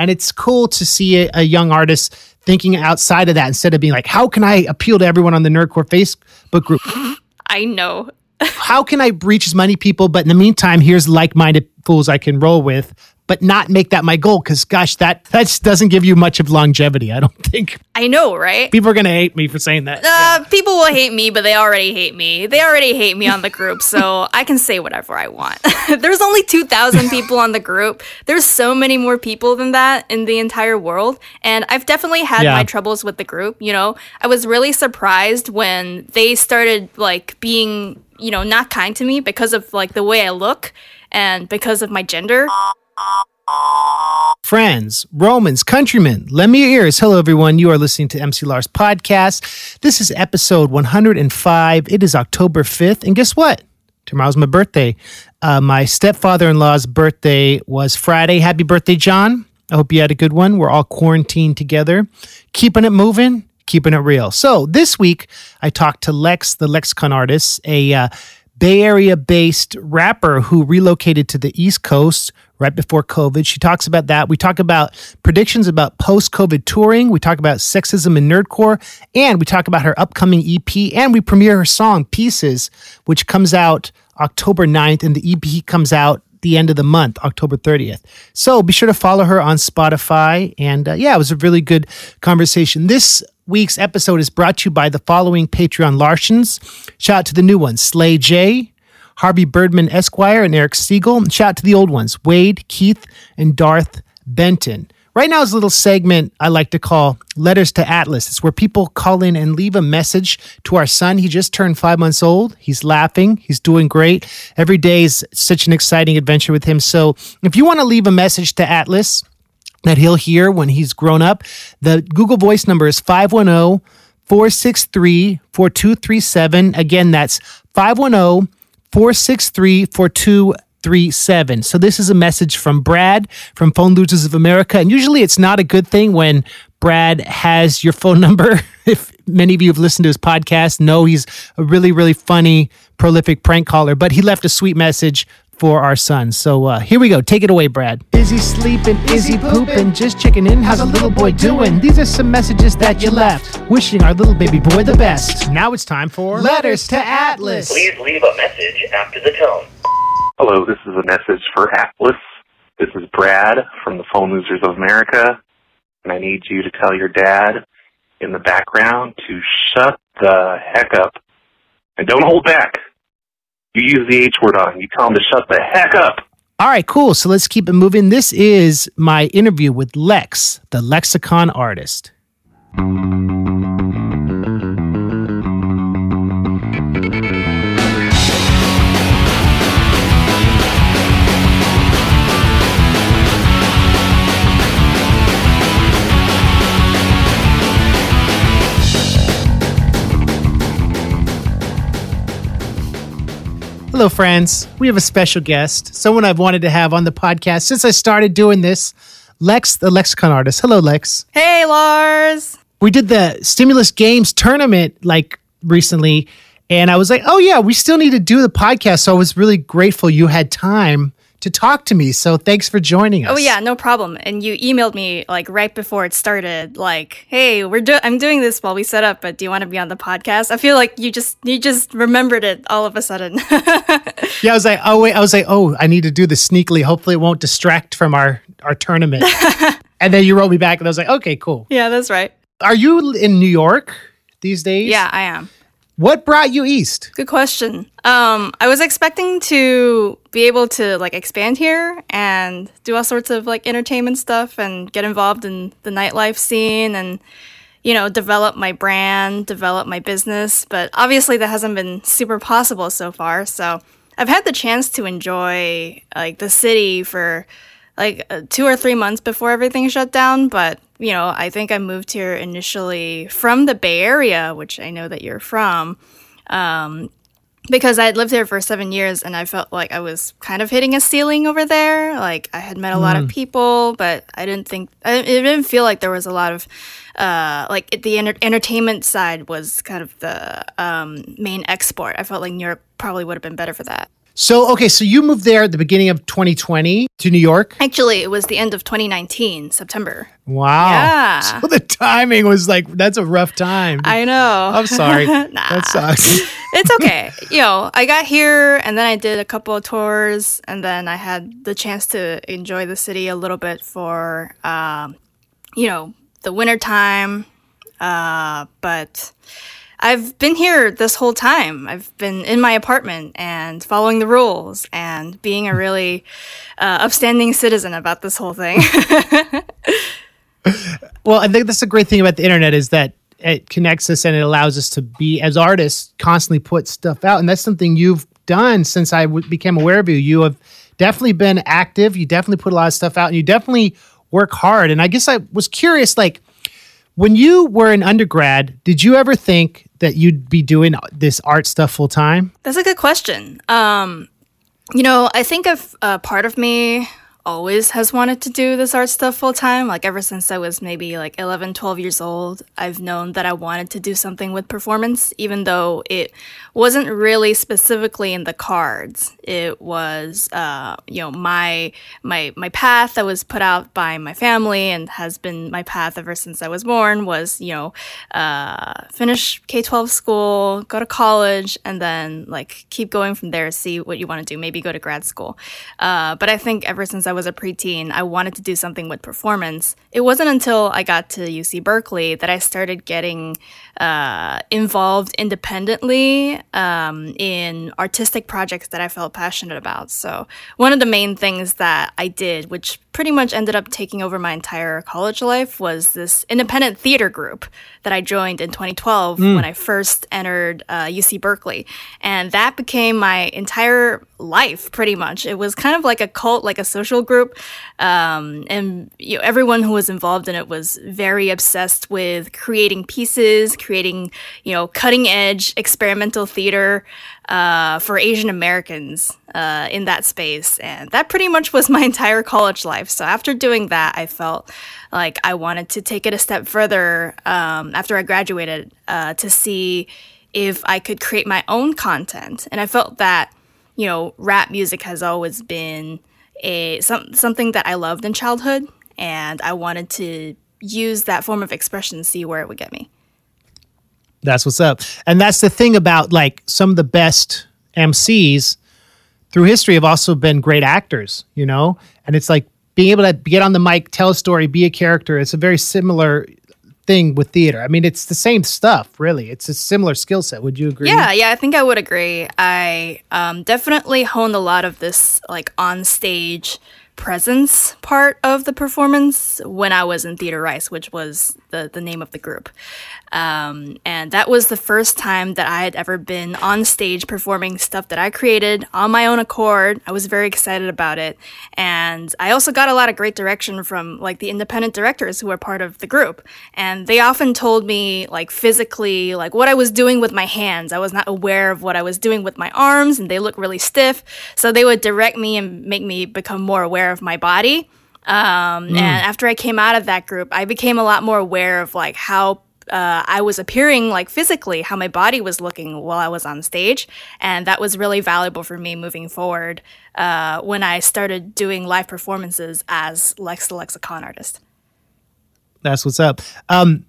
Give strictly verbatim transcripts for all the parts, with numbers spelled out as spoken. And it's cool to see a, a young artist thinking outside of that instead of being like, how can I appeal to everyone on the Nerdcore Facebook group? I know. How can I reach as many people? But in the meantime, here's like-minded fools I can roll with, but not make that my goal. Because gosh, that, that doesn't give you much of longevity, I don't think. I know, right? People are going to hate me for saying that. Uh, yeah. People will hate me, but they already hate me. They already hate me on the group, so I can say whatever I want. There's only two thousand people on the group. There's so many more people than that in the entire world. And I've definitely had yeah. my troubles with the group. You know, I was really surprised when they started like being... you know, not kind to me because of like the way I look and because of my gender. Friends, Romans, countrymen, lend me your ears. Hello, everyone. You are listening to M C Lars Podcast. This is episode one hundred five. It is October fifth. And guess what? Tomorrow's my birthday. Uh, my stepfather-in-law's birthday was Friday. Happy birthday, John. I hope you had a good one. We're all quarantined together, keeping it moving. Keeping it real. So this week, I talked to Lex, the Lexicon Artist, a uh, Bay Area-based rapper who relocated to the East Coast right before COVID. She talks about that. We talk about predictions about post-COVID touring. We talk about sexism and nerdcore. And we talk about her upcoming E P. And we premiere her song, Pieces, which comes out October ninth. And the E P comes out the end of the month, October thirtieth. So be sure to follow her on Spotify. And uh, yeah, it was a really good conversation. This week's episode is brought to you by the following Patreon Larshans. Shout out to the new ones, Slay J, Harvey Birdman Esquire, and Eric Siegel. And shout out to the old ones, Wade, Keith, and Darth Benton. Right now is a little segment I like to call Letters to Atlas. It's where people call in and leave a message to our son. He just turned five months old. He's laughing. He's doing great. Every day is such an exciting adventure with him. So if you want to leave a message to Atlas that he'll hear when he's grown up, the Google Voice number is five one zero, four six three, four two three seven. Again, that's five one zero, four six three, four two three seven. So this is a message from Brad from Phone Losers of America. And usually it's not a good thing when Brad has your phone number. If many of you have listened to his podcast, know he's a really, really funny, prolific prank caller. But he left a sweet message for our son. So uh, here we go. Take it away, Brad. Is he sleeping? Is he pooping? Just checking in. How's a little boy doing? These are some messages that you left. Wishing our little baby boy the best. Now it's time for Letters to Atlas. Please leave a message after the tone. Hello, this is a message for Atlas. This is Brad from the Phone Losers of America. And I need you to tell your dad in the background to shut the heck up. And don't hold back. You use the H word on. You tell him to shut the heck up. All right, cool. So let's keep it moving. This is my interview with Lex, the Lexicon Artist. Hello, friends. We have a special guest, someone I've wanted to have on the podcast since I started doing this, Lex, the Lexicon Artist. Hello, Lex. Hey, Lars. We did the Stimulus Games tournament like recently, and I was like, oh, yeah, we still need to do the podcast. So I was really grateful you had time to talk to me. So thanks for joining us. Oh, yeah, no problem. And you emailed me like right before it started, like, hey, we're do- I'm doing this while we set up, but do you want to be on the podcast? I feel like you just you just remembered it all of a sudden. Yeah, I was like, oh, wait, I was like, oh, I need to do this sneakily. Hopefully it won't distract from our, our tournament. And then you wrote me back and I was like, okay, cool. Yeah, that's right. Are you in New York these days? Yeah, I am. What brought you east? Good question. Um, I was expecting to be able to like expand here and do all sorts of like entertainment stuff and get involved in the nightlife scene and, you know, develop my brand, develop my business. But obviously that hasn't been super possible so far. So I've had the chance to enjoy like the city for like two or three months before everything shut down. But, you know, I think I moved here initially from the Bay Area, which I know that you're from, um, because I had lived here for seven years and I felt like I was kind of hitting a ceiling over there. Like I had met a mm. lot of people, but I didn't think, I, it didn't feel like there was a lot of, uh, like it, the enter- entertainment side was kind of the um, main export. I felt like New York probably would have been better for that. So, okay, so you moved there at the beginning of twenty twenty to New York? Actually, it was the end of twenty nineteen, September. Wow. Yeah. So the timing was like, that's a rough time. I know. I'm sorry. Nah. That sucks. It's okay. You know, I got here and then I did a couple of tours and then I had the chance to enjoy the city a little bit for, um, you know, the winter time. Uh, but... I've been here this whole time. I've been in my apartment and following the rules and being a really uh, upstanding citizen about this whole thing. Well, I think that's the great thing about the internet is that it connects us and it allows us to be, as artists, constantly put stuff out. And that's something you've done since I w- became aware of you. You have definitely been active. You definitely put a lot of stuff out and you definitely work hard. And I guess I was curious, like, when you were an undergrad, did you ever think that you'd be doing this art stuff full time? That's a good question. Um, you know, I think if uh, part of me always has wanted to do this art stuff full time. Like ever since I was maybe like eleven, twelve years old, I've known that I wanted to do something with performance, even though it wasn't really specifically in the cards. It was, uh, you know, my, my, my path that was put out by my family and has been my path ever since I was born was, you know, uh, finish K twelve school, go to college, and then like keep going from there, see what you want to do, maybe go to grad school. Uh, but I think ever since I I was a preteen, I wanted to do something with performance. It wasn't until I got to U C Berkeley that I started getting uh, involved independently um, in artistic projects that I felt passionate about. So one of the main things that I did, which pretty much ended up taking over my entire college life, was this independent theater group that I joined in twenty twelve mm. when I first entered uh, U C Berkeley. And that became my entire life, pretty much. It was kind of like a cult, like a social group, um, and you know, everyone who was involved in it was very obsessed with creating pieces, creating you know cutting edge experimental theater uh, for Asian Americans uh, in that space, and that pretty much was my entire college life. So after doing that, I felt like I wanted to take it a step further um, after I graduated uh, to see if I could create my own content, and I felt that you know rap music has always been A, some, something that I loved in childhood, and I wanted to use that form of expression, see where it would get me. That's what's up. And that's the thing about like some of the best M Cs through history have also been great actors, you know? And it's like being able to get on the mic, tell a story, be a character. It's a very similar thing with theater. I mean, it's the same stuff, really. It's a similar skill set. Would you agree? Yeah, yeah, I think I would agree. I um, definitely honed a lot of this like on-stage presence part of the performance when I was in Theatre Rice, which was the, the name of the group. Um, and that was the first time that I had ever been on stage performing stuff that I created on my own accord. I was very excited about it. And I also got a lot of great direction from like the independent directors who were part of the group. And they often told me like physically, like what I was doing with my hands. I was not aware of what I was doing with my arms and they look really stiff. So they would direct me and make me become more aware of my body. Um, mm. And after I came out of that group, I became a lot more aware of like how uh, I was appearing like physically, how my body was looking while I was on stage. And that was really valuable for me moving forward uh, when I started doing live performances as Lex the Lexicon Artist. That's what's up. Um,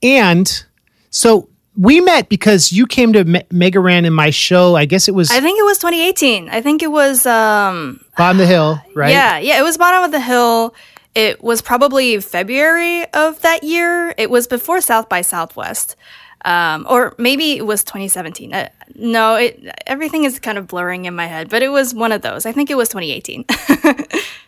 and so we met because you came to Me- Mega Ran in my show. I guess it was... I think it was twenty eighteen. I think it was... Um, Bottom of the Hill, right? Yeah, yeah. It was Bottom of the Hill. It was probably February of that year. It was before South by Southwest. Um, or maybe it was twenty seventeen. Uh, no, it, everything is kind of blurring in my head. But it was one of those. I think it was twenty eighteen.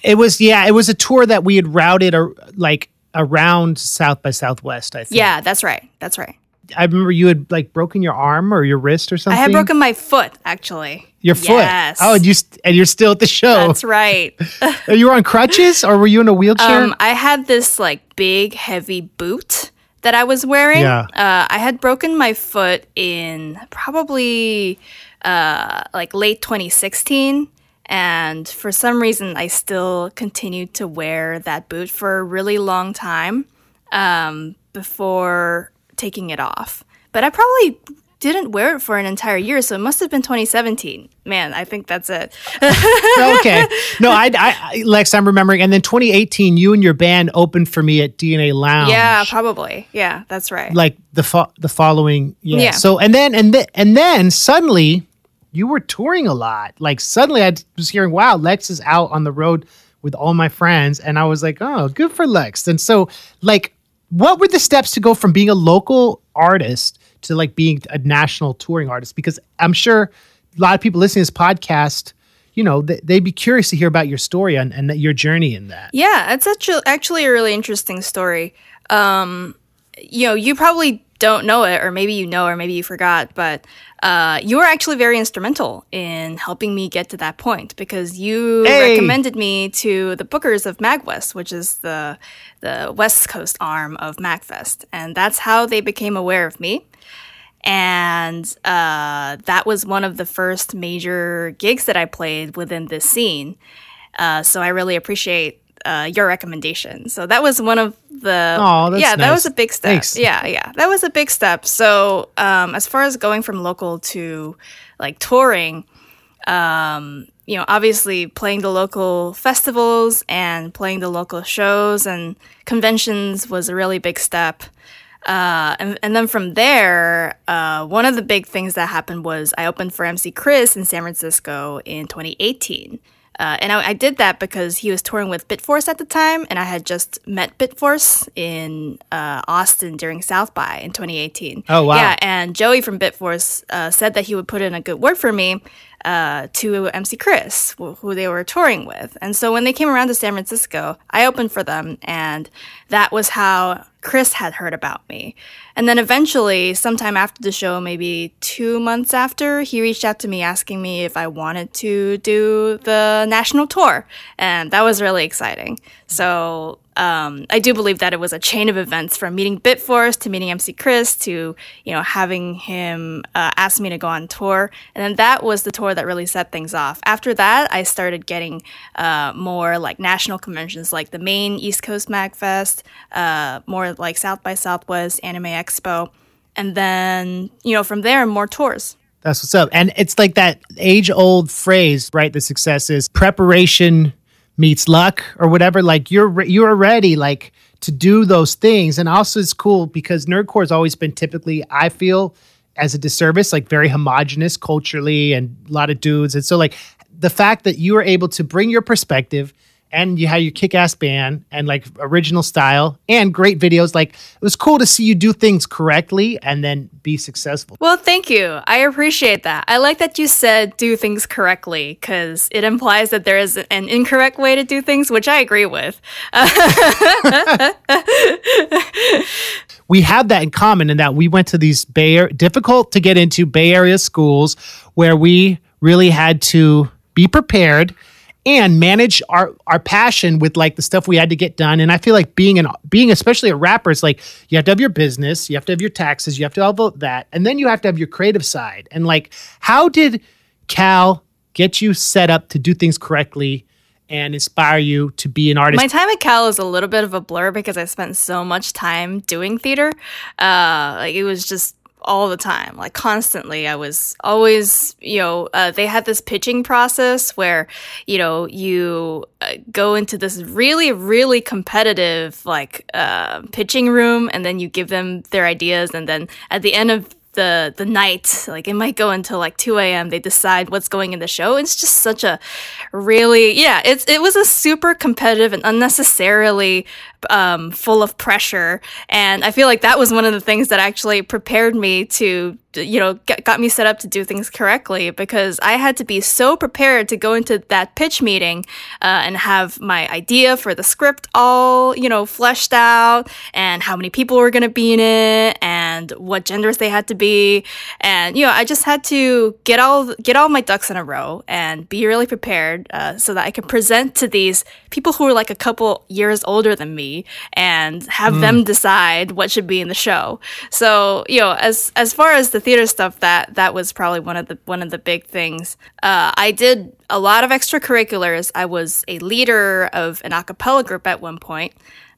It was, yeah. It was a tour that we had routed or, like around South by Southwest, I think. Yeah, that's right. That's right. I remember you had like broken your arm or your wrist or something. I had broken my foot, actually. Your foot? Yes. Oh, and, you st- and you're still at the show. That's right. You were on crutches or were you in a wheelchair? Um, I had this like big, heavy boot that I was wearing. Yeah. Uh, I had broken my foot in probably uh, like late twenty sixteen. And for some reason, I still continued to wear that boot for a really long time um, before... taking it off. But I probably didn't wear it for an entire year, so it must have been twenty seventeen. Man, I think that's it. Okay. No, I, I, Lex, I'm remembering. And then twenty eighteen, you and your band opened for me at D N A Lounge. Yeah, probably. Yeah, that's right. Like the fo- the following. Yeah. yeah. So and then and then and then suddenly you were touring a lot. Like suddenly I was hearing, wow, Lex is out on the road with all my friends, and I was like, oh, good for Lex. And so, like, what were the steps to go from being a local artist to like being a national touring artist? Because I'm sure a lot of people listening to this podcast, you know, th- they'd be curious to hear about your story and, and your journey in that. Yeah, it's actually, actually a really interesting story. Um, you know, you probably don't know it, or maybe you know, or maybe you forgot, but uh, you were actually very instrumental in helping me get to that point, because you hey. recommended me to the bookers of Magfest, which is the the West Coast arm of Magfest, and that's how they became aware of me. And uh, that was one of the first major gigs that I played within this scene. Uh, so I really appreciate Uh, your recommendation. So that was one of the oh, that's yeah nice. That was a big step. Thanks. yeah yeah that was a big step. So um as far as going from local to like touring, um you know, obviously playing the local festivals and playing the local shows and conventions was a really big step. Uh, and, and then from there, uh, one of the big things that happened was I opened for M C Chris in San Francisco in twenty eighteen. Uh, and I, I did that because he was touring with BitForce at the time, and I had just met BitForce in uh, Austin during South by in twenty eighteen. Oh, wow. Yeah, and Joey from BitForce uh, said that he would put in a good word for me uh, to M C Chris, wh- who they were touring with. And so when they came around to San Francisco, I opened for them, and that was how Chris had heard about me. And then eventually, sometime after the show, maybe two months after, he reached out to me asking me if I wanted to do the national tour. And that was really exciting. So um, I do believe that it was a chain of events, from meeting BitForce to meeting M C Chris to, you know, having him uh, ask me to go on tour. And then that was the tour that really set things off. After that, I started getting uh, more like national conventions, like the main East Coast Magfest, uh, more like South by Southwest, Anime Expo, and then, you know, from there, more tours. That's what's up. And it's like that age-old phrase, right? The success is preparation meets luck or whatever. Like, you're re- you're ready, like, to do those things. And also, it's cool because Nerdcore has always been typically, I feel, as a disservice, like, very homogenous culturally and a lot of dudes. And so, like, the fact that you were able to bring your perspective and you had your kick-ass band and like original style and great videos. Like, it was cool to see you do things correctly and then be successful. Well, thank you. I appreciate that. I like that you said do things correctly, because it implies that there is an incorrect way to do things, which I agree with. We have that in common in that we went to these Bay Area, difficult to get into Bay Area schools where we really had to be prepared and manage our, our passion with like the stuff we had to get done. And I feel like being an being especially a rapper, it's like you have to have your business, you have to have your taxes, you have to have all that, and then you have to have your creative side. And like, how did Cal get you set up to do things correctly and inspire you to be an artist? My time at Cal is a little bit of a blur because I spent so much time doing theater. Uh, like it was just all the time, like constantly. I was always, you know, uh, they had this pitching process where, you know, you uh, go into this really, really competitive, like, uh, pitching room, and then you give them their ideas, and then at the end of the the night, like it might go until like two a.m. they decide what's going in the show. It's just such a really yeah it's it was a super competitive and unnecessarily um full of pressure. And I feel like that was one of the things that actually prepared me to, you know, get, got me set up to do things correctly, because I had to be so prepared to go into that pitch meeting uh, and have my idea for the script all, you know, fleshed out, and how many people were going to be in it, and what genders they had to be. And, you know, I just had to get all get all my ducks in a row and be really prepared uh, so that I could present to these people who were like a couple years older than me and have mm. them decide what should be in the show. So, you know, as as far as the theater stuff, that that was probably one of the one of the big things. Uh, I did a lot of extracurriculars. I was a leader of an a cappella group at one point.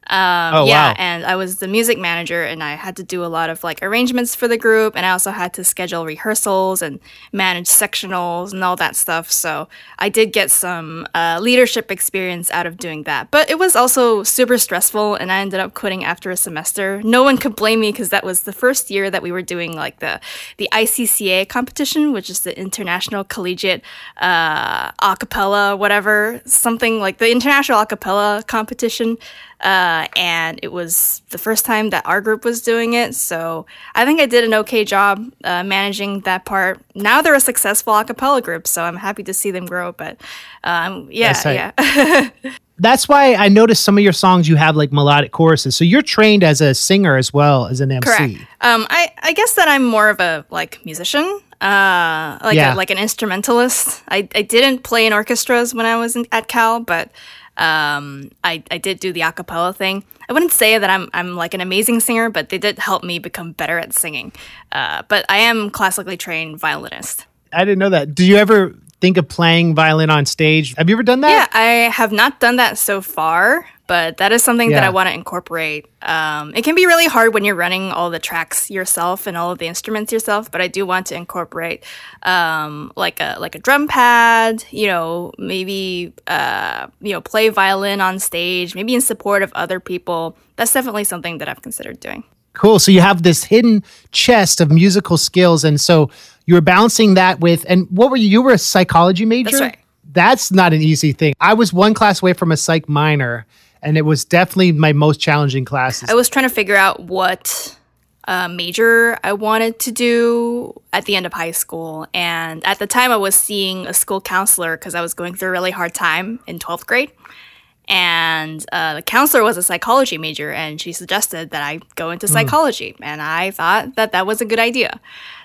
Um, oh, yeah, wow. And I was the music manager, and I had to do a lot of like arrangements for the group, and I also had to schedule rehearsals and manage sectionals and all that stuff. So I did get some uh, leadership experience out of doing that, but it was also super stressful, and I ended up quitting after a semester. No one could blame me because that was the first year that we were doing like the the I C C A competition, which is the International Collegiate uh, Acapella, whatever, something like the International Acapella Competition. Uh, and it was the first time that our group was doing it. So I think I did an okay job uh, managing that part. Now they're a successful a cappella group, so I'm happy to see them grow. But um, yeah, that's right. yeah. That's why I noticed some of your songs, you have like melodic choruses. So you're trained as a singer as well as an M C. Correct. Um, I, I guess that I'm more of a like musician. Uh, like yeah. a, like an instrumentalist. I, I didn't play in orchestras when I was in, at Cal, but um, I, I did do the a cappella thing. I wouldn't say that I'm I'm like an amazing singer, but they did help me become better at singing. Uh, but I am classically trained violinist. I didn't know that. Do you ever think of playing violin on stage? Have you ever done that? Yeah, I have not done that so far, but that is something yeah. that I want to incorporate. Um, it can be really hard when you're running all the tracks yourself and all of the instruments yourself, but I do want to incorporate um, like a like a drum pad, you know, maybe uh, you know, play violin on stage, maybe in support of other people. That's definitely something that I've considered doing. Cool. So you have this hidden chest of musical skills, and so you're balancing that with. And what were you? You were a psychology major. That's right. That's not an easy thing. I was one class away from a psych minor. And it was definitely my most challenging classes. I was trying to figure out what uh, major I wanted to do at the end of high school. And at the time, I was seeing a school counselor because I was going through a really hard time in twelfth grade. And uh, the counselor was a psychology major, and she suggested that I go into psychology. Mm. And I thought that that was a good idea.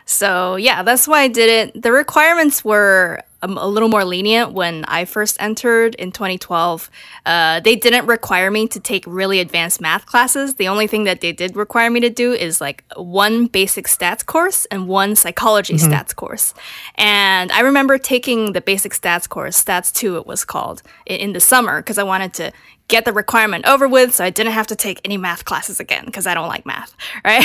So, yeah, that's why I did it. The requirements were a little more lenient when I first entered in twenty twelve. Uh, they didn't require me to take really advanced math classes. The only thing that they did require me to do is like one basic stats course and one psychology mm-hmm. stats course. And I remember taking the basic stats course, Stats two it was called, in the summer because I wanted to get the requirement over with so I didn't have to take any math classes again because I don't like math, right?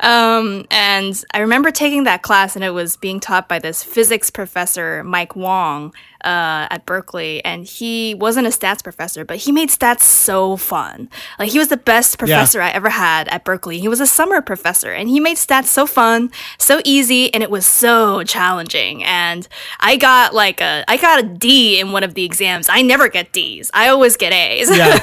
um, and I remember taking that class and it was being taught by this physics professor, Mike Wong, uh, at Berkeley. And he wasn't a stats professor, but he made stats so fun. Like he was the best professor yeah. I ever had at Berkeley. He was a summer professor and he made stats so fun, so easy, and it was so challenging. And I got like a, I got a D in one of the exams. I never get D's. I always get A's. Yeah.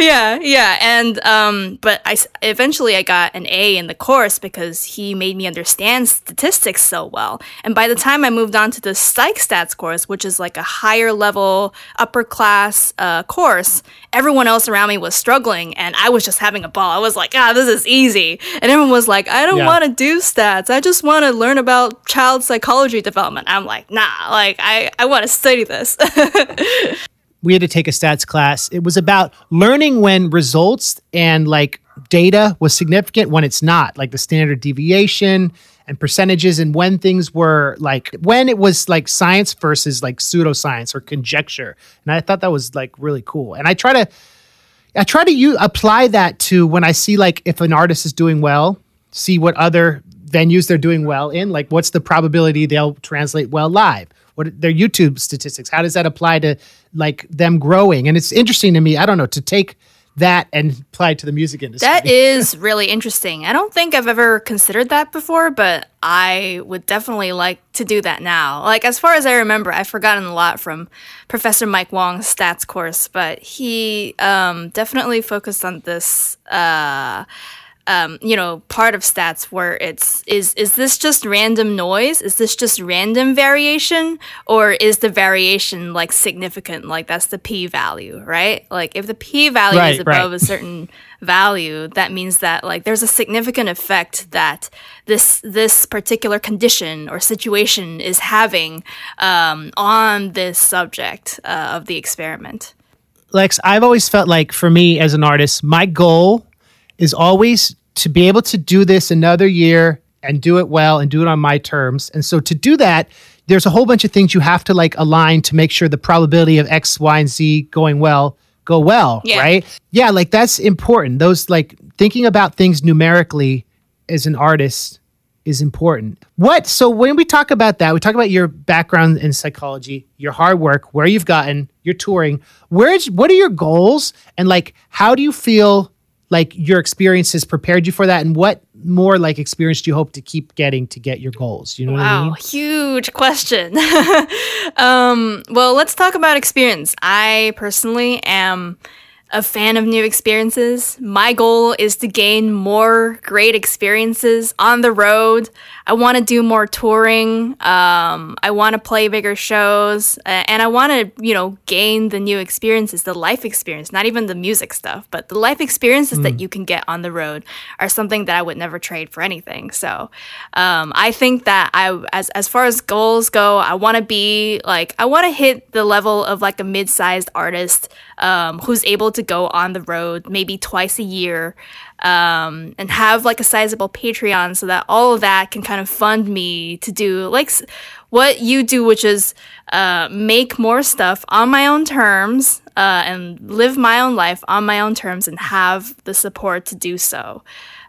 yeah, yeah, and um, but I eventually I got an A in the course because he made me understand statistics so well. And by the time I moved on to the psych stats course, which is like a higher level, upper class uh, course, everyone else around me was struggling, and I was just having a ball. I was like, ah, this is easy, and everyone was like, I don't yeah. want to do stats. I just want to learn about child psychology development. I'm like, nah, like I I want to study this. We had to take a stats class. It was about learning when results and like data was significant when it's not, like the standard deviation and percentages and when things were like, when it was like science versus like pseudoscience or conjecture. And I thought that was like really cool. And I try to, I try to u- apply that to when I see like if an artist is doing well, see what other venues they're doing well in, like what's the probability they'll translate well live. What their YouTube statistics? How does that apply to like them growing? And it's interesting to me, I don't know, to take that and apply it to the music industry. That is really interesting. I don't think I've ever considered that before, but I would definitely like to do that now. Like as far as I remember, I've forgotten a lot from Professor Mike Wong's stats course, but he um, definitely focused on this uh Um, you know, part of stats where it's, is is this just random noise? Is this just random variation? Or is the variation like significant? Like that's the p-value, right? Like if the p-value right, is above right. a certain value, that means that like there's a significant effect that this this particular condition or situation is having um, on this subject uh, of the experiment. Lex, I've always felt like for me as an artist, my goal is always to be able to do this another year and do it well and do it on my terms. And so to do that, there's a whole bunch of things you have to like align to make sure the probability of X, Y, and Z going well go well, yeah. right? Yeah, like that's important. Those like thinking about things numerically as an artist is important. What? So when we talk about that, we talk about your background in psychology, your hard work, where you've gotten, your touring. Where? What are your goals? And like, how do you feel like your experiences prepared you for that? And what more like experience do you hope to keep getting to get your goals? You know wow, what I mean? Wow, huge question. um, well, let's talk about experience. I personally am a fan of new experiences. My goal is to gain more great experiences on the road. I want to do more touring. Um, I want to play bigger shows, uh, and I want to, you know, gain the new experiences, the life experience, not even the music stuff, but the life experiences mm. that you can get on the road are something that I would never trade for anything. So, um, I think that I, as as far as goals go, I want to be like, I want to hit the level of like a mid-sized artist, um, who's able to go on the road maybe twice a year, um, and have like a sizable Patreon so that all of that can kind of fund me to do like s- what you do, which is uh, make more stuff on my own terms, uh, and live my own life on my own terms and have the support to do so.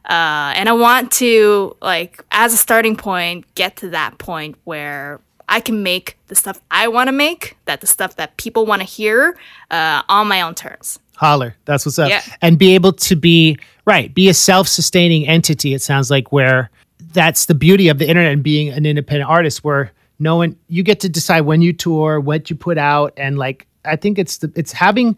Uh, and I want to, like, as a starting point, get to that point where I can make the stuff I want to make, that the stuff that people want to hear, uh, on my own terms. Holler. That's what's up. Yeah. And be able to be, right, be a self-sustaining entity, it sounds like, where that's the beauty of the internet and being an independent artist, where no one, you get to decide when you tour, what you put out. And like, I think it's the, it's having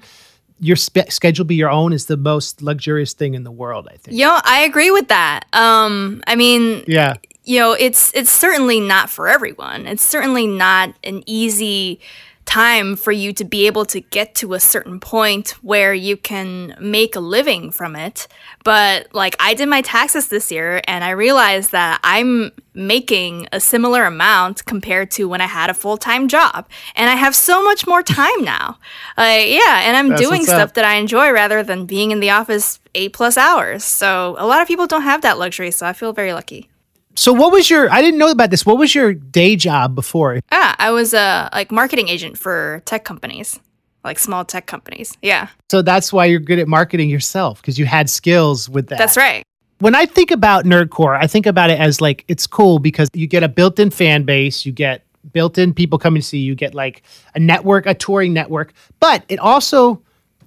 your spe- schedule be your own is the most luxurious thing in the world, I think. Yeah, I agree with that. Um, I mean, yeah. You know, it's it's certainly not for everyone. It's certainly not an easy time for you to be able to get to a certain point where you can make a living from it. But like, I did my taxes this year and I realized that I'm making a similar amount compared to when I had a full-time job. And I have so much more time now. Uh, yeah, and I'm That's doing stuff up. that I enjoy rather than being in the office eight plus hours. So a lot of people don't have that luxury, so I feel very lucky. So what was your, I didn't know about this. What was your day job before? Ah, I was a like marketing agent for tech companies, like small tech companies. Yeah. So that's why you're good at marketing yourself, because you had skills with that. That's right. When I think about Nerdcore, I think about it as like, it's cool because you get a built-in fan base, you get built-in people coming to see you, you get like a network, a touring network. But it also,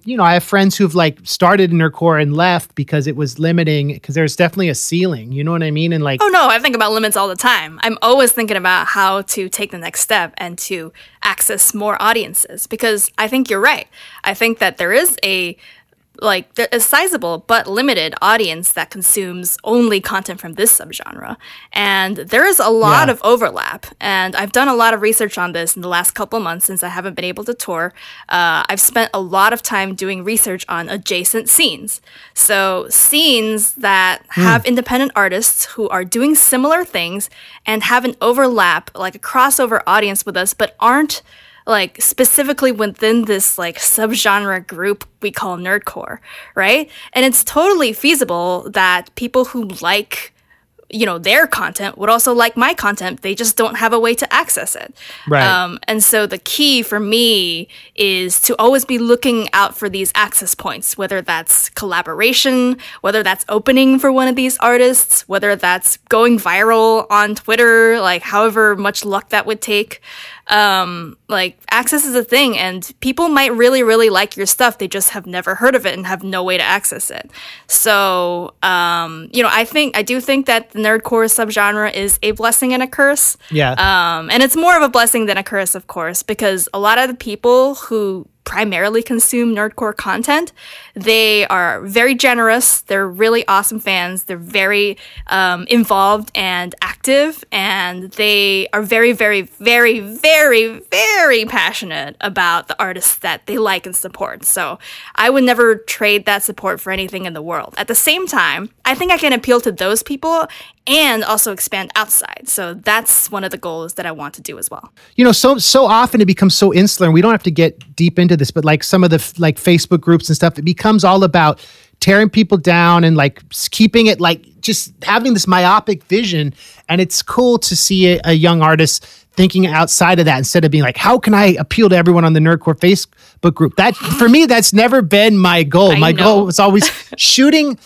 you know, I have friends who've like started in Nerdcore and left because it was limiting, because there's definitely a ceiling, you know what I mean? And like, oh no, I think about limits all the time. I'm always thinking about how to take the next step and to access more audiences, because I think you're right. I think that there is a like a sizable but limited audience that consumes only content from this subgenre. And there is a lot yeah. of overlap. And I've done a lot of research on this in the last couple months since I haven't been able to tour. Uh, I've spent a lot of time doing research on adjacent scenes. So scenes that mm. have independent artists who are doing similar things and have an overlap, like a crossover audience with us, but aren't like specifically within this like subgenre group we call Nerdcore, right? And it's totally feasible that people who like, you know, their content would also like my content. They just don't have a way to access it. Right. Um, and so the key for me is to always be looking out for these access points, whether that's collaboration, whether that's opening for one of these artists, whether that's going viral on Twitter, like however much luck that would take. Um, like access is a thing, and people might really, really like your stuff. They just have never heard of it and have no way to access it. So, um, you know, I think I do think that the Nerdcore subgenre is a blessing and a curse. Yeah. Um, and it's more of a blessing than a curse, of course, because a lot of the people who primarily consume Nerdcore content, they are very generous. They're really awesome fans. They're very um, involved and active, and they are very, very, very, very, very passionate about the artists that they like and support. So I would never trade that support for anything in the world. At the same time, I think I can appeal to those people and also expand outside. So that's one of the goals that I want to do as well. You know, so so often it becomes so insular, and we don't have to get deep into this, but like some of the like Facebook groups and stuff, it becomes all about tearing people down and like keeping it like just having this myopic vision. And it's cool to see a, a young artist thinking outside of that instead of being like, how can I appeal to everyone on the Nerdcore Facebook group? That, for me, that's never been my goal. I my know. goal was always shooting.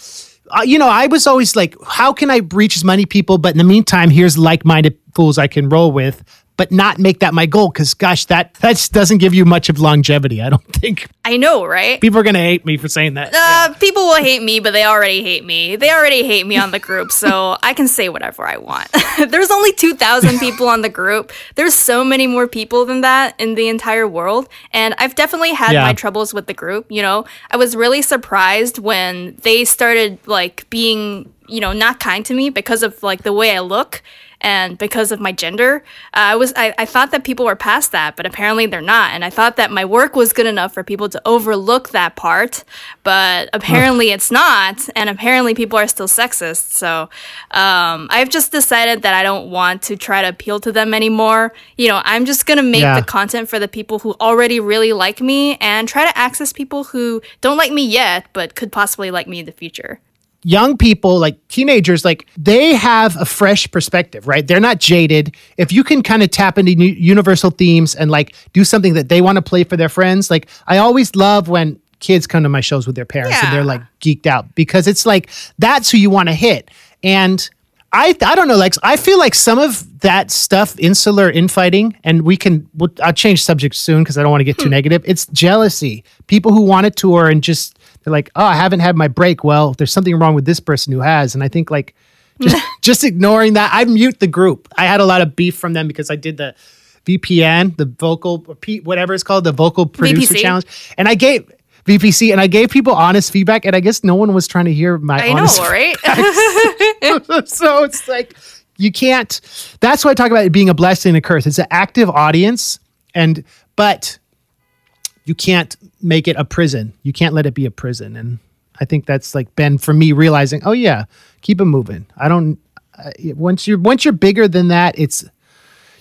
Uh, you know, I was always like, how can I reach as many people? But in the meantime, here's like-minded fools I can roll with, but not make that my goal. Because gosh, that, that doesn't give you much of longevity, I don't think. I know, right? People are going to hate me for saying that. Uh, yeah. People will hate me, but they already hate me. They already hate me on the group, so I can say whatever I want. There's only two thousand people on the group. There's so many more people than that in the entire world. And I've definitely had yeah. my troubles with the group. You know, I was really surprised when they started like being, you know, not kind to me because of like the way I look. And because of my gender, uh, I was I, I thought that people were past that, but apparently they're not. And I thought that my work was good enough for people to overlook that part, but apparently huh. it's not. And apparently people are still sexist. So um, I've just decided that I don't want to try to appeal to them anymore. You know, I'm just going to make yeah. the content for the people who already really like me and try to access people who don't like me yet, but could possibly like me in the future. Young people, like teenagers, like they have a fresh perspective, right? They're not jaded. If you can kind of tap into new universal themes and like do something that they want to play for their friends, like I always love when kids come to my shows with their parents yeah. and they're like geeked out because it's like that's who you want to hit. And I I don't know, Lex, I feel like some of that stuff, insular infighting, and we can, we'll, I'll change subjects soon because I don't want to get hmm. too negative. It's jealousy. People who want to tour and just they're like, oh, I haven't had my break. Well, there's something wrong with this person who has. And I think like just, just ignoring that, I mute the group. I had a lot of beef from them because I did the V P N, the vocal, whatever it's called, the vocal producer V P C. Challenge. And I gave V P C and I gave people honest feedback. And I guess no one was trying to hear my I honest know, right? feedback. So it's like, you can't, that's why I talk about it being a blessing and a curse. It's an active audience. And, but you can't make it a prison. You can't let it be a prison. And I think that's like been for me realizing, oh yeah, keep it moving. I don't, uh, once you're, once you're bigger than that, it's,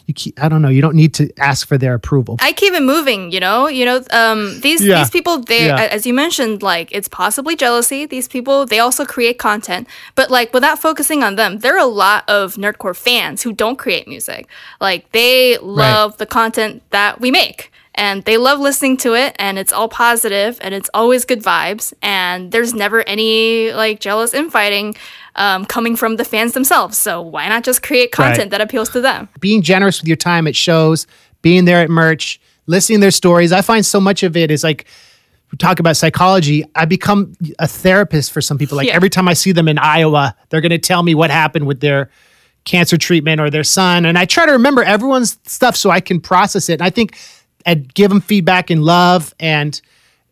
you keep, I don't know, you don't need to ask for their approval. I keep it moving, you know, you know, um, these, yeah. these people, they, yeah. as you mentioned, like it's possibly jealousy. These people, they also create content, but like without focusing on them, there are a lot of Nerdcore fans who don't create music. Like they love right. the content that we make. And they love listening to it, and it's all positive, and it's always good vibes, and there's never any like jealous infighting um, coming from the fans themselves. So why not just create content right. that appeals to them? Being generous with your time at shows, being there at merch, listening to their stories. I find so much of it is like, we talk about psychology. I become a therapist for some people. Like yeah. every time I see them in Iowa, they're going to tell me what happened with their cancer treatment or their son. And I try to remember everyone's stuff so I can process it. And I think... and give them feedback and love, and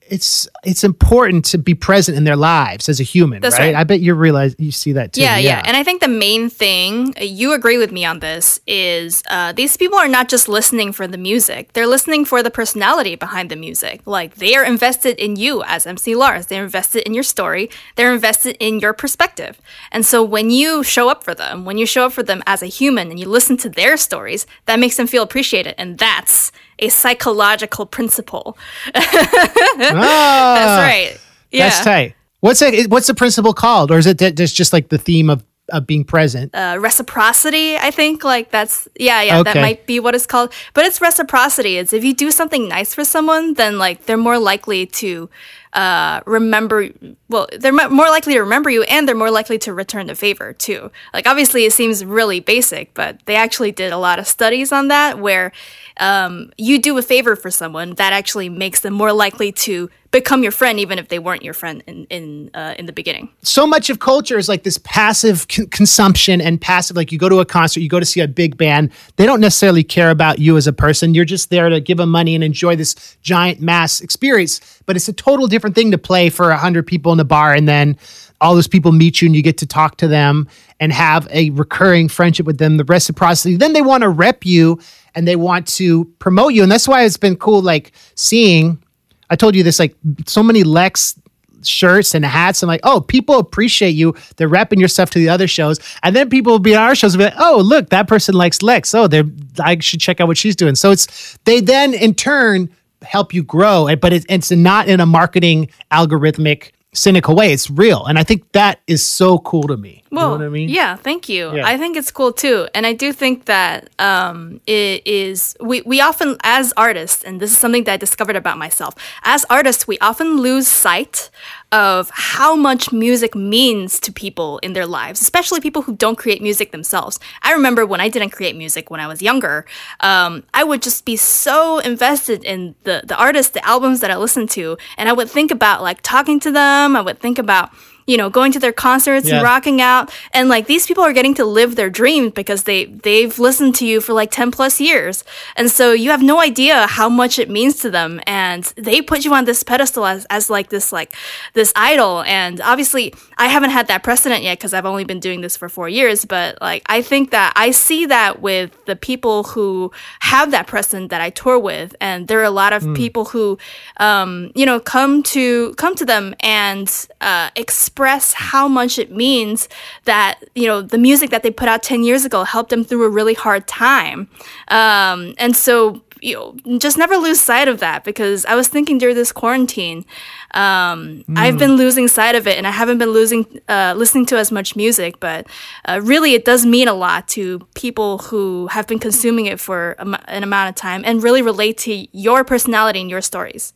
it's it's important to be present in their lives as a human, right? right? I bet you realize you see that too. Yeah, yeah, yeah. And I think the main thing you agree with me on this is uh, these people are not just listening for the music; they're listening for the personality behind the music. Like they are invested in you as M C Lars. They're invested in your story. They're invested in your perspective. And so when you show up for them, when you show up for them as a human, and you listen to their stories, that makes them feel appreciated, and that's a psychological principle. oh, that's right. Yeah. That's tight. What's it? What's the principle called? Or is it that just like the theme of, of being present? Uh, reciprocity, I think. Like that's, yeah, yeah, okay. That might be what it's called. But it's reciprocity. It's if you do something nice for someone, then like they're more likely to uh, remember, well, they're more likely to remember you and they're more likely to return the favor too. Like obviously it seems really basic, but they actually did a lot of studies on that where Um, you do a favor for someone that actually makes them more likely to become your friend, even if they weren't your friend in in, uh, in the beginning. So much of culture is like this passive con- consumption and passive, like you go to a concert, you go to see a big band. They don't necessarily care about you as a person. You're just there to give them money and enjoy this giant mass experience. But it's a total different thing to play for a hundred people in a bar. And then all those people meet you and you get to talk to them and have a recurring friendship with them, the reciprocity. Then they want to rep you and they want to promote you. And that's why it's been cool, like seeing, I told you this, like so many Lex shirts and hats. I'm like, oh, people appreciate you. They're repping your stuff to the other shows. And then people will be on our shows and be like, oh, look, that person likes Lex. Oh, they're, I should check out what she's doing. So it's, they then in turn help you grow, but it, it's not in a marketing algorithmic cynical way. It's real. And I think that is so cool to me. Well, you know what I mean? Yeah, thank you. Yeah. I think it's cool too. And I do think that um, it is, we, we often, as artists, and this is something that I discovered about myself, as artists, we often lose sight of how much music means to people in their lives, especially people who don't create music themselves. I remember when I didn't create music when I was younger, um, I would just be so invested in the, the artists, the albums that I listened to, and I would think about like talking to them, I would think about, you know, going to their concerts yeah. and rocking out. And like these people are getting to live their dreams because they, they've listened to you for like ten plus years. And so you have no idea how much it means to them. And they put you on this pedestal as, as like this, like this idol. And obviously I haven't had that precedent yet because I've only been doing this for four years. But like, I think that I see that with the people who have that precedent that I tour with. And there are a lot of mm. people who, um, you know, come to, come to them and, uh, express express how much it means that, you know, the music that they put out ten years ago helped them through a really hard time. Um, and so, you know, just never lose sight of that, because I was thinking during this quarantine, um, mm. I've been losing sight of it and I haven't been losing, uh, listening to as much music, but uh, really it does mean a lot to people who have been consuming it for a, an amount of time and really relate to your personality and your stories.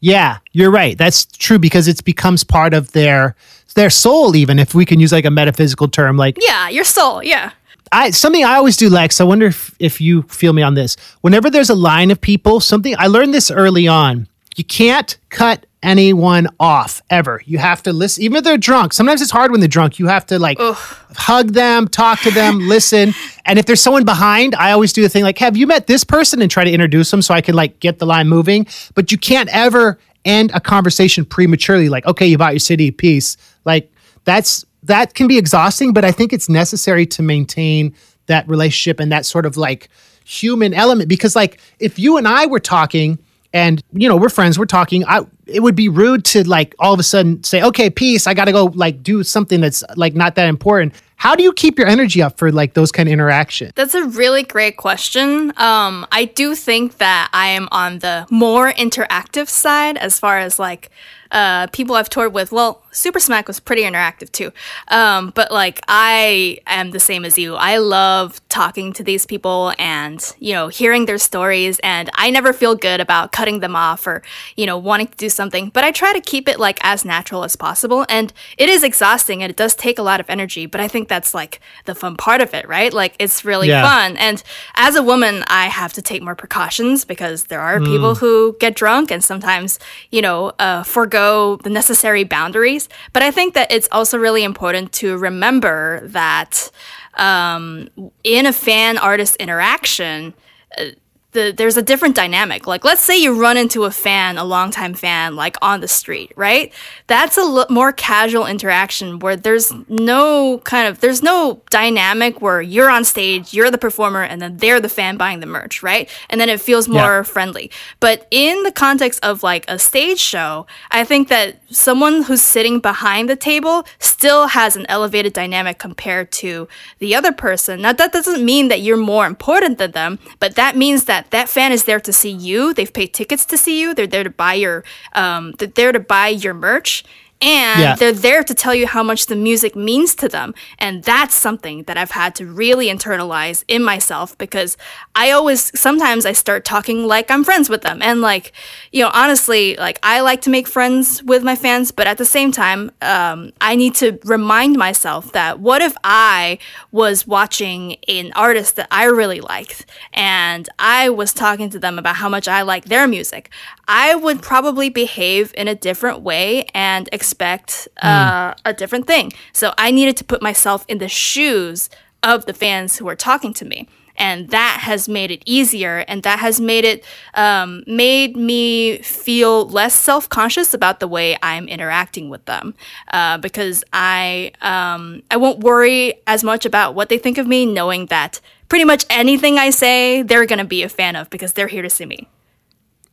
Yeah, you're right. That's true, because it becomes part of their their soul, even if we can use like a metaphysical term. Like yeah, your soul, yeah. I something I always do, Lex, I wonder if, if you feel me on this. Whenever there's a line of people, something, I learned this early on, you can't cut anyone off ever. You have to listen, even if they're drunk. Sometimes it's hard when they're drunk. You have to like Ugh. hug them, talk to them, listen. And if there's someone behind, I always do the thing like, have you met this person? And try to introduce them so I can like get the line moving. But you can't ever end a conversation prematurely. Like, okay, you bought your city, peace. Like that's, that can be exhausting, but I think it's necessary to maintain that relationship and that sort of like human element. Because like if you and I were talking, and, you know, we're friends, we're talking, I, it would be rude to like all of a sudden say, okay, peace, I got to go like do something that's like not that important. How do you keep your energy up for like those kind of interactions? That's a really great question. Um, I do think that I am on the more interactive side as far as like uh, people I've toured with. Well, Super Smack was pretty interactive too. Um, but like I am the same as you. I love talking to these people and, you know, hearing their stories. And I never feel good about cutting them off or, you know, wanting to do something. But I try to keep it like as natural as possible. And it is exhausting and it does take a lot of energy. But I think that's like the fun part of it, right? Like it's really yeah. fun. And as a woman, I have to take more precautions because there are mm. people who get drunk and sometimes, you know, uh, forego the necessary boundaries. But I think that it's also really important to remember that um, in a fan-artist interaction, uh, The, there's a different dynamic. Like, let's say you run into a fan, a longtime fan, like on the street, right? That's a l- more casual interaction where there's no kind of, there's no dynamic where you're on stage, you're the performer, and then they're the fan buying the merch, right? And then it feels more yeah. friendly. But in the context of like a stage show, I think that someone who's sitting behind the table still has an elevated dynamic compared to the other person. Now, that doesn't mean that you're more important than them, but that means that that fan is there to see you. They've paid tickets to see you. They're there to buy your, um, they're there to buy your merch, and yeah. they're there to tell you how much the music means to them. And that's something that I've had to really internalize in myself, because I always, sometimes I start talking like I'm friends with them. And like, you know, honestly, like I like to make friends with my fans, but at the same time, um, I need to remind myself that what if I was watching an artist that I really liked and I was talking to them about how much I like their music? I would probably behave in a different way and expect uh, mm. a different thing. So I needed to put myself in the shoes of the fans who were talking to me. And that has made it easier, and that has made it um, made me feel less self-conscious about the way I'm interacting with them, uh, because I um, I won't worry as much about what they think of me, knowing that pretty much anything I say, they're going to be a fan of because they're here to see me.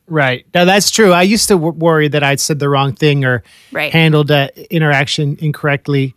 Right. Now, that's true. I used to w- worry that I'd said the wrong thing or right. handled an interaction incorrectly.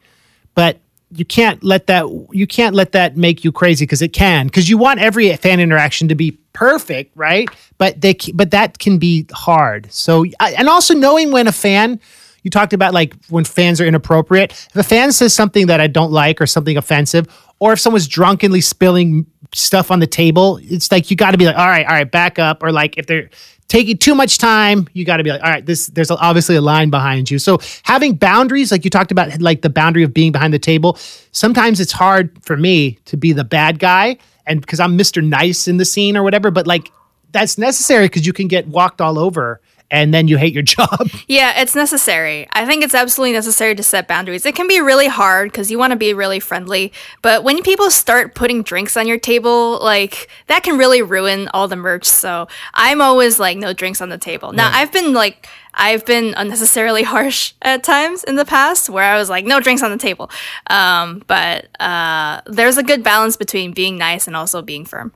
But you can't let that you can't let that make you crazy, because it can. Because you want every fan interaction to be perfect, right? But they but that can be hard. So, and also knowing when a fan, you talked about like when fans are inappropriate. If a fan says something that I don't like or something offensive, or if someone's drunkenly spilling stuff on the table, it's like you got to be like, all right, all right, back up. Or like if they're taking too much time, you got to be like, all right, this there's obviously a line behind you. So having boundaries, like you talked about, like the boundary of being behind the table. Sometimes it's hard for me to be the bad guy, and because I'm Mister Nice in the scene or whatever, but like that's necessary because you can get walked all over and then you hate your job. Yeah, it's necessary. I think it's absolutely necessary to set boundaries. It can be really hard because you want to be really friendly, but when people start putting drinks on your table, like that can really ruin all the merch. So I'm always like, no drinks on the table. Now, yeah. I've been like, I've been unnecessarily harsh at times in the past where I was like, no drinks on the table. Um, but uh, there's a good balance between being nice and also being firm.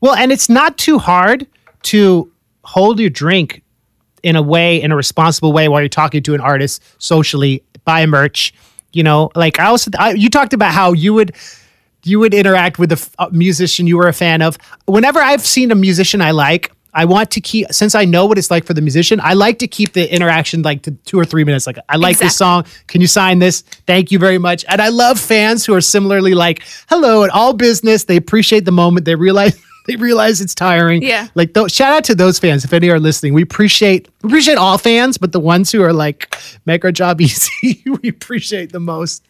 Well, and it's not too hard to hold your drink in a way, in a responsible way, while you're talking to an artist socially, buy merch, you know, like I also, I, you talked about how you would, you would interact with a, f- a musician you were a fan of. Whenever I've seen a musician I like, I want to keep, since I know what it's like for the musician, I like to keep the interaction like to two or three minutes. Like, I like exactly. this song. Can you sign this? Thank you very much. And I love fans who are similarly like, hello, and all business. They appreciate the moment. They realize They realize it's tiring. Yeah. Like, th- shout out to those fans. If any are listening, we appreciate we appreciate all fans, but the ones who are like, make our job easy, we appreciate the most.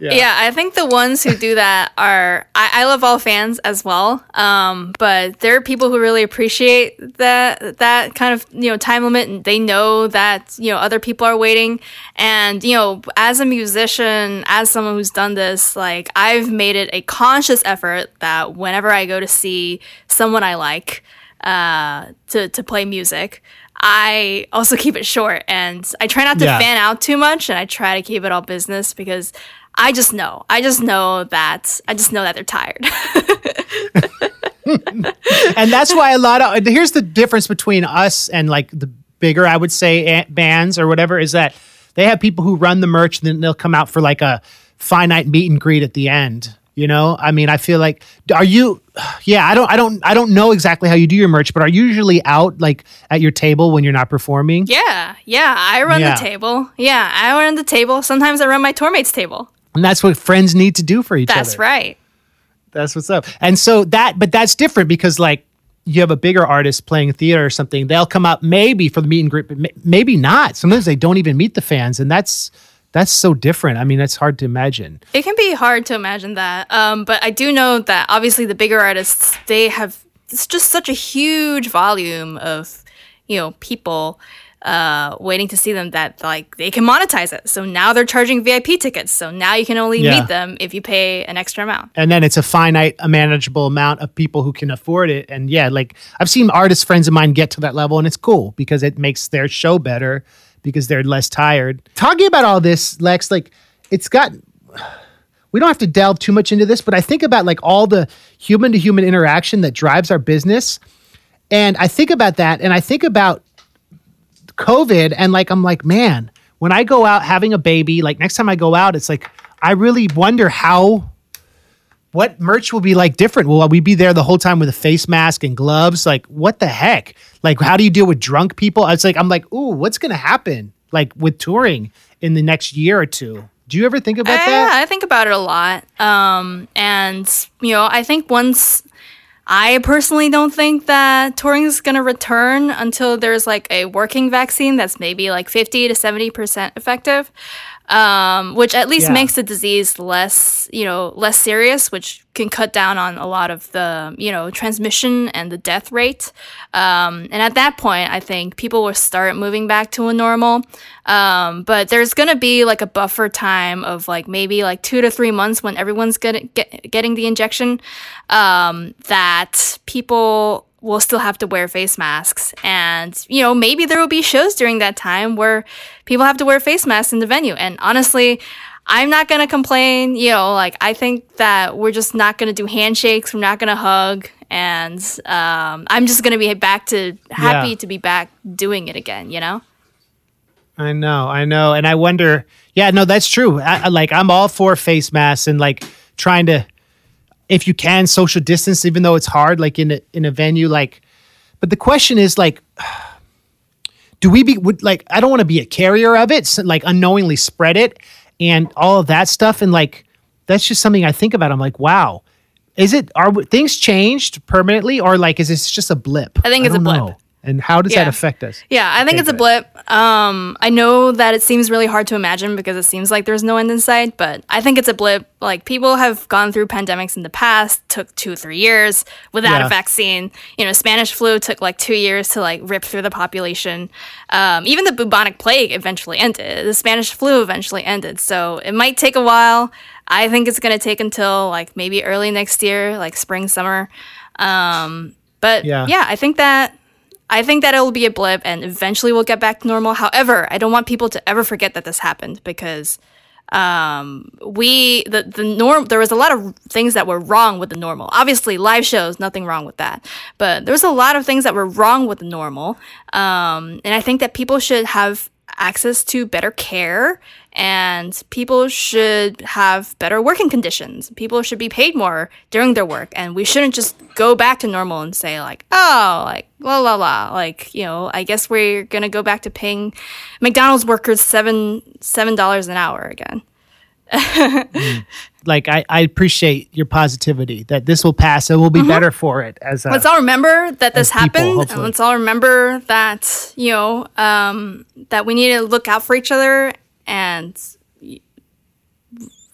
Yeah. yeah, I think the ones who do that are, I, I love all fans as well, um, but there are people who really appreciate that that kind of, you know, time limit, and they know that, you know, other people are waiting. And, you know, as a musician, as someone who's done this, like, I've made it a conscious effort that whenever I go to see someone I like uh, to, to play music, I also keep it short, and I try not to yeah. fan out too much, and I try to keep it all business because I just know. I just know that. I just know that they're tired. And that's why a lot of, here's the difference between us and like the bigger, I would say, bands or whatever, is that they have people who run the merch, and then they'll come out for like a finite meet and greet at the end. You know, I mean, I feel like, are you, yeah, I don't, I don't, I don't know exactly how you do your merch, but are you usually out like at your table when you're not performing? Yeah. Yeah. I run yeah. the table. Yeah. I run the table. Sometimes I run my tour mate's table. And that's what friends need to do for each that's other. That's right. That's what's up. And so that, but that's different because like you have a bigger artist playing theater or something. They'll come out maybe for the meet and greet, but maybe not. Sometimes they don't even meet the fans. And that's, that's so different. I mean, that's hard to imagine. It can be hard to imagine that. Um, but I do know that obviously the bigger artists, they have, it's just such a huge volume of, you know, people uh waiting to see them that like they can monetize it. So now they're charging V I P tickets, so now you can only yeah. meet them if you pay an extra amount, and then it's a finite a manageable amount of people who can afford it. And yeah, like I've seen artist friends of mine get to that level, and it's cool because it makes their show better because they're less tired. Talking about all this, Lex, like it's got, we don't have to delve too much into this, but I think about like all the human to human interaction that drives our business, and I think about that, and I think about COVID, and like I'm like, man, when I go out having a baby, like next time I go out, it's like I really wonder how, what merch will be like different. Will we be there the whole time with a face mask and gloves? Like what the heck? Like how do you deal with drunk people? It's like I'm like, ooh, what's gonna happen like with touring in the next year or two? Do you ever think about I, that? Yeah, I think about it a lot, um, and you know, I think once. I personally don't think that touring is going to return until there's like a working vaccine that's maybe like fifty to seventy percent effective, um, which at least yeah. makes the disease less, you know, less serious, which can cut down on a lot of the, you know, transmission and the death rate. Um, and at that point, I think people will start moving back to a normal. Um, but there's going to be like a buffer time of like maybe like two to three months when everyone's get, get, getting the injection, um, that people will still have to wear face masks. And, you know, maybe there will be shows during that time where people have to wear face masks in the venue. And honestly, I'm not going to complain. You know, like I think that we're just not going to do handshakes. We're not going to hug. And um, I'm just going to be back to happy yeah. to be back doing it again, you know? I know, I know. And I wonder, yeah, no, that's true. I, I, like, I'm all for face masks and, like, trying to, if you can, social distance, even though it's hard, like, in a, in a venue, like, but the question is, like, do we be would, like, I don't want to be a carrier of it, so, like, unknowingly spread it and all of that stuff. And like, that's just something I think about. I'm like, wow, is it, are things changed permanently, or like, is this just a blip? I think it's I a blip. Know. And how does yeah. that affect us? Yeah, I think it's a blip. Um, I know that it seems really hard to imagine because it seems like there's no end in sight, but I think it's a blip. Like, people have gone through pandemics in the past, took two, three years without yeah. a vaccine. You know, Spanish flu took like two years to like rip through the population. Um, even the bubonic plague eventually ended. The Spanish flu eventually ended. So it might take a while. I think it's going to take until like maybe early next year, like spring, summer. Um, but yeah. yeah, I think that... I think that it will be a blip and eventually we'll get back to normal. However, I don't want people to ever forget that this happened, because um, we, the, the norm, there was a lot of things that were wrong with the normal. Obviously, live shows, nothing wrong with that. But there was a lot of things that were wrong with the normal. Um, and I think that people should have access to better care, and people should have better working conditions. People should be paid more during their work, and we shouldn't just go back to normal and say like, oh, like la la la, like, you know, I guess we're gonna go back to paying McDonald's workers seven seven dollars an hour again. mm. Like, I, I appreciate your positivity that this will pass and we'll be mm-hmm. better for it. As a, let's all remember that this happened, people, and let's all remember that, you know, um, that we need to look out for each other, and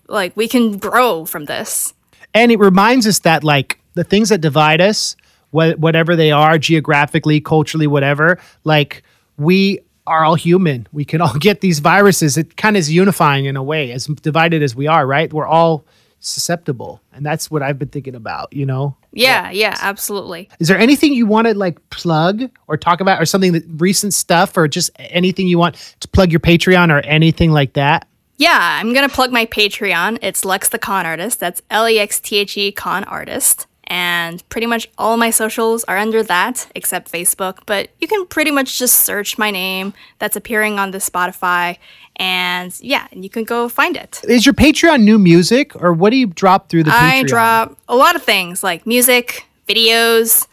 like, we can grow from this. And it reminds us that like the things that divide us, wh- whatever they are, geographically, culturally, whatever, like, we are all human. We can all get these viruses. It kind of is unifying in a way, as divided as we are, right? We're all susceptible. And that's what I've been thinking about, you know? Yeah, yeah, yeah, absolutely. Is there anything you want to like plug or talk about, or something that recent stuff, or just anything you want to plug, your Patreon or anything like that? Yeah, I'm going to plug my Patreon. It's Lex the Con Artist. That's L E X T H E Con Artist. And pretty much all my socials are under that, except Facebook. But you can pretty much just search my name that's appearing on the Spotify. And yeah, you can go find it. Is your Patreon new music, or what do you drop through the Patreon? I drop a lot of things, like music, videos,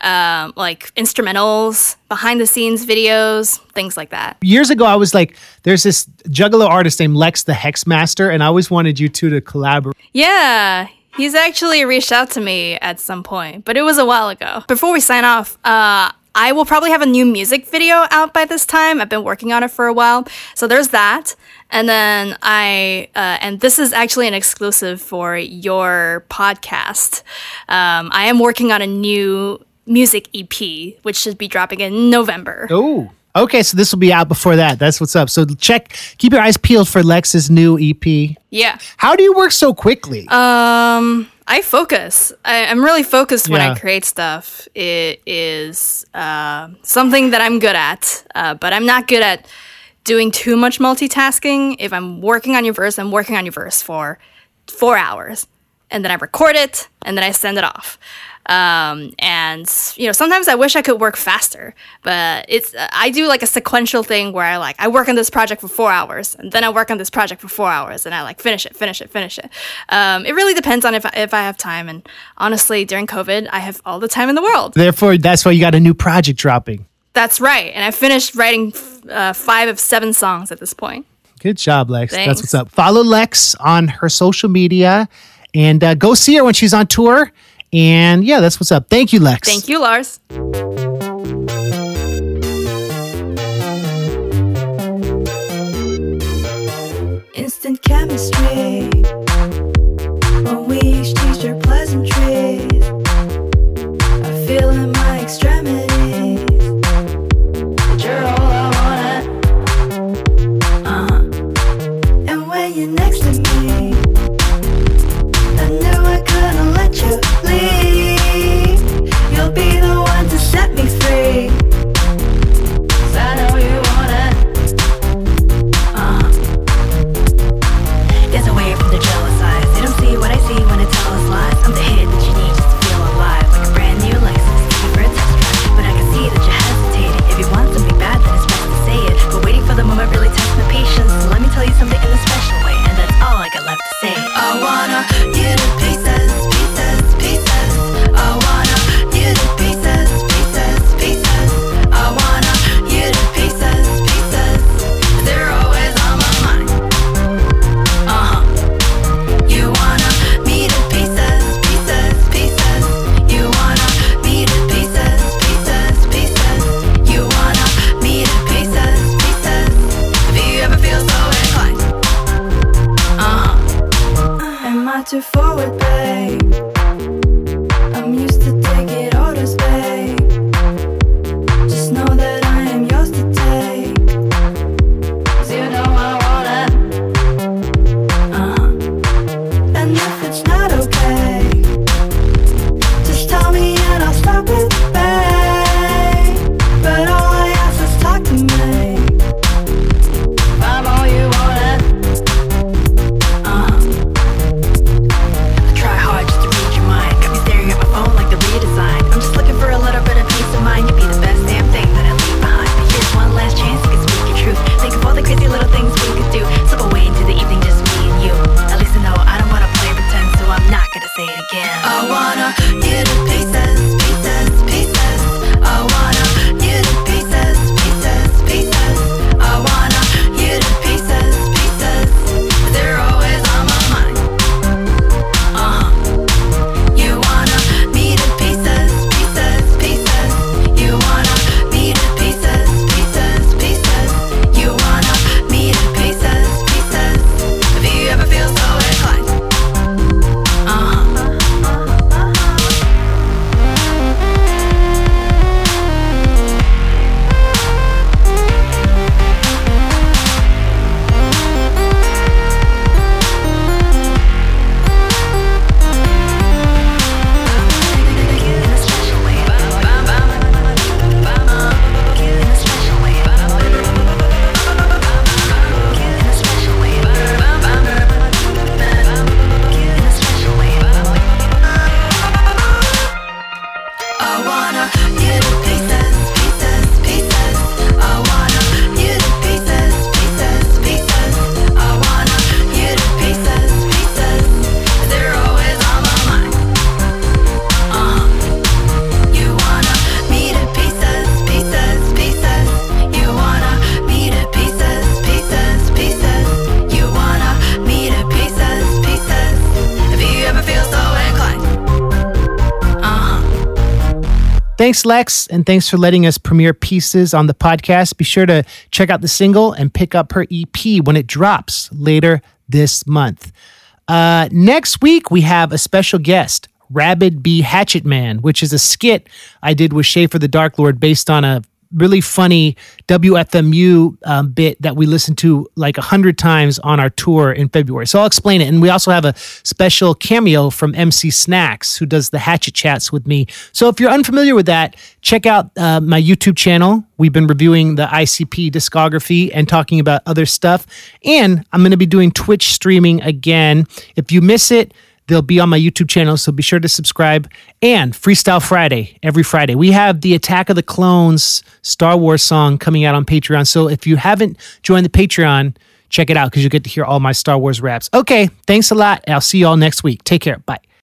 um, like instrumentals, behind-the-scenes videos, things like that. Years ago, I was like, there's this Juggalo artist named Lex the Hexmaster, and I always wanted you two to collaborate. Yeah. He's actually reached out to me at some point, but it was a while ago. Before we sign off, uh, I will probably have a new music video out by this time. I've been working on it for a while. So there's that. And then I, uh, and this is actually an exclusive for your podcast. Um, I am working on a new music E P, which should be dropping in November. Oh, okay. So this will be out before that. That's what's up. So check, keep your eyes peeled for Lex's new E P. Yeah. How do you work so quickly? Um, I focus. I, I'm really focused when yeah. I create stuff. It is uh, something that I'm good at, uh, but I'm not good at doing too much multitasking. If I'm working on your verse, I'm working on your verse for four hours, and then I record it, and then I send it off. Um, and you know, sometimes I wish I could work faster, but it's, uh, I do like a sequential thing where I like, I work on this project for four hours and then I work on this project for four hours and I like finish it, finish it, finish it. Um, it really depends on if I, if I have time. And honestly, during COVID, I have all the time in the world. Therefore, that's why you got a new project dropping. That's right. And I finished writing, uh, five of seven songs at this point. Good job, Lex. Thanks. That's what's up. Follow Lex on her social media, and, uh, go see her when she's on tour. And yeah, that's what's up. Thank you, Lex. Thank you, Lars. Instant chemistry. When we exchange our pleasantries, I feel in my extremities that you're all I wanted. Uh-huh. And when you're next to me, I knew I couldn't let you. You'll be the one to set me free, 'cause I know you want it. uh-huh. Dance away from the jealous eyes. They don't see what I see when I tell us lies. I'm the hit that you need just to feel alive, like a brand new Lexus key for a test drive. But I can see that you're hesitating. If you want something bad, then it's best to say it. But waiting for the moment really tests my patience, so let me tell you something in a special way. And that's all I got left. to forward play. I'm used to take it all to space. Just know that I am yours to take, 'cause you know I want it, uh-huh. And if it's not okay, just tell me and I'll stop it, babe. But all I ask is talk to me. I'm all you want it. Thanks, Lex, and thanks for letting us premiere pieces on the podcast. Be sure to check out the single and pick up her E P when it drops later this month. Uh, next week, we have a special guest, Rabid B. Hatchet Man, which is a skit I did with Schaefer the Dark Lord based on a really funny W F M U um, bit that we listened to like a hundred times on our tour in February. So I'll explain it. And we also have a special cameo from M C Snacks, who does the Hatchet Chats with me. So if you're unfamiliar with that, check out uh, my YouTube channel. We've been reviewing the I C P discography and talking about other stuff. And I'm going to be doing Twitch streaming again. If you miss it, they'll be on my YouTube channel, so be sure to subscribe. And Freestyle Friday, every Friday. We have the Attack of the Clones Star Wars song coming out on Patreon. So if you haven't joined the Patreon, check it out because you'll get to hear all my Star Wars raps. Okay, thanks a lot. I'll see you all next week. Take care. Bye.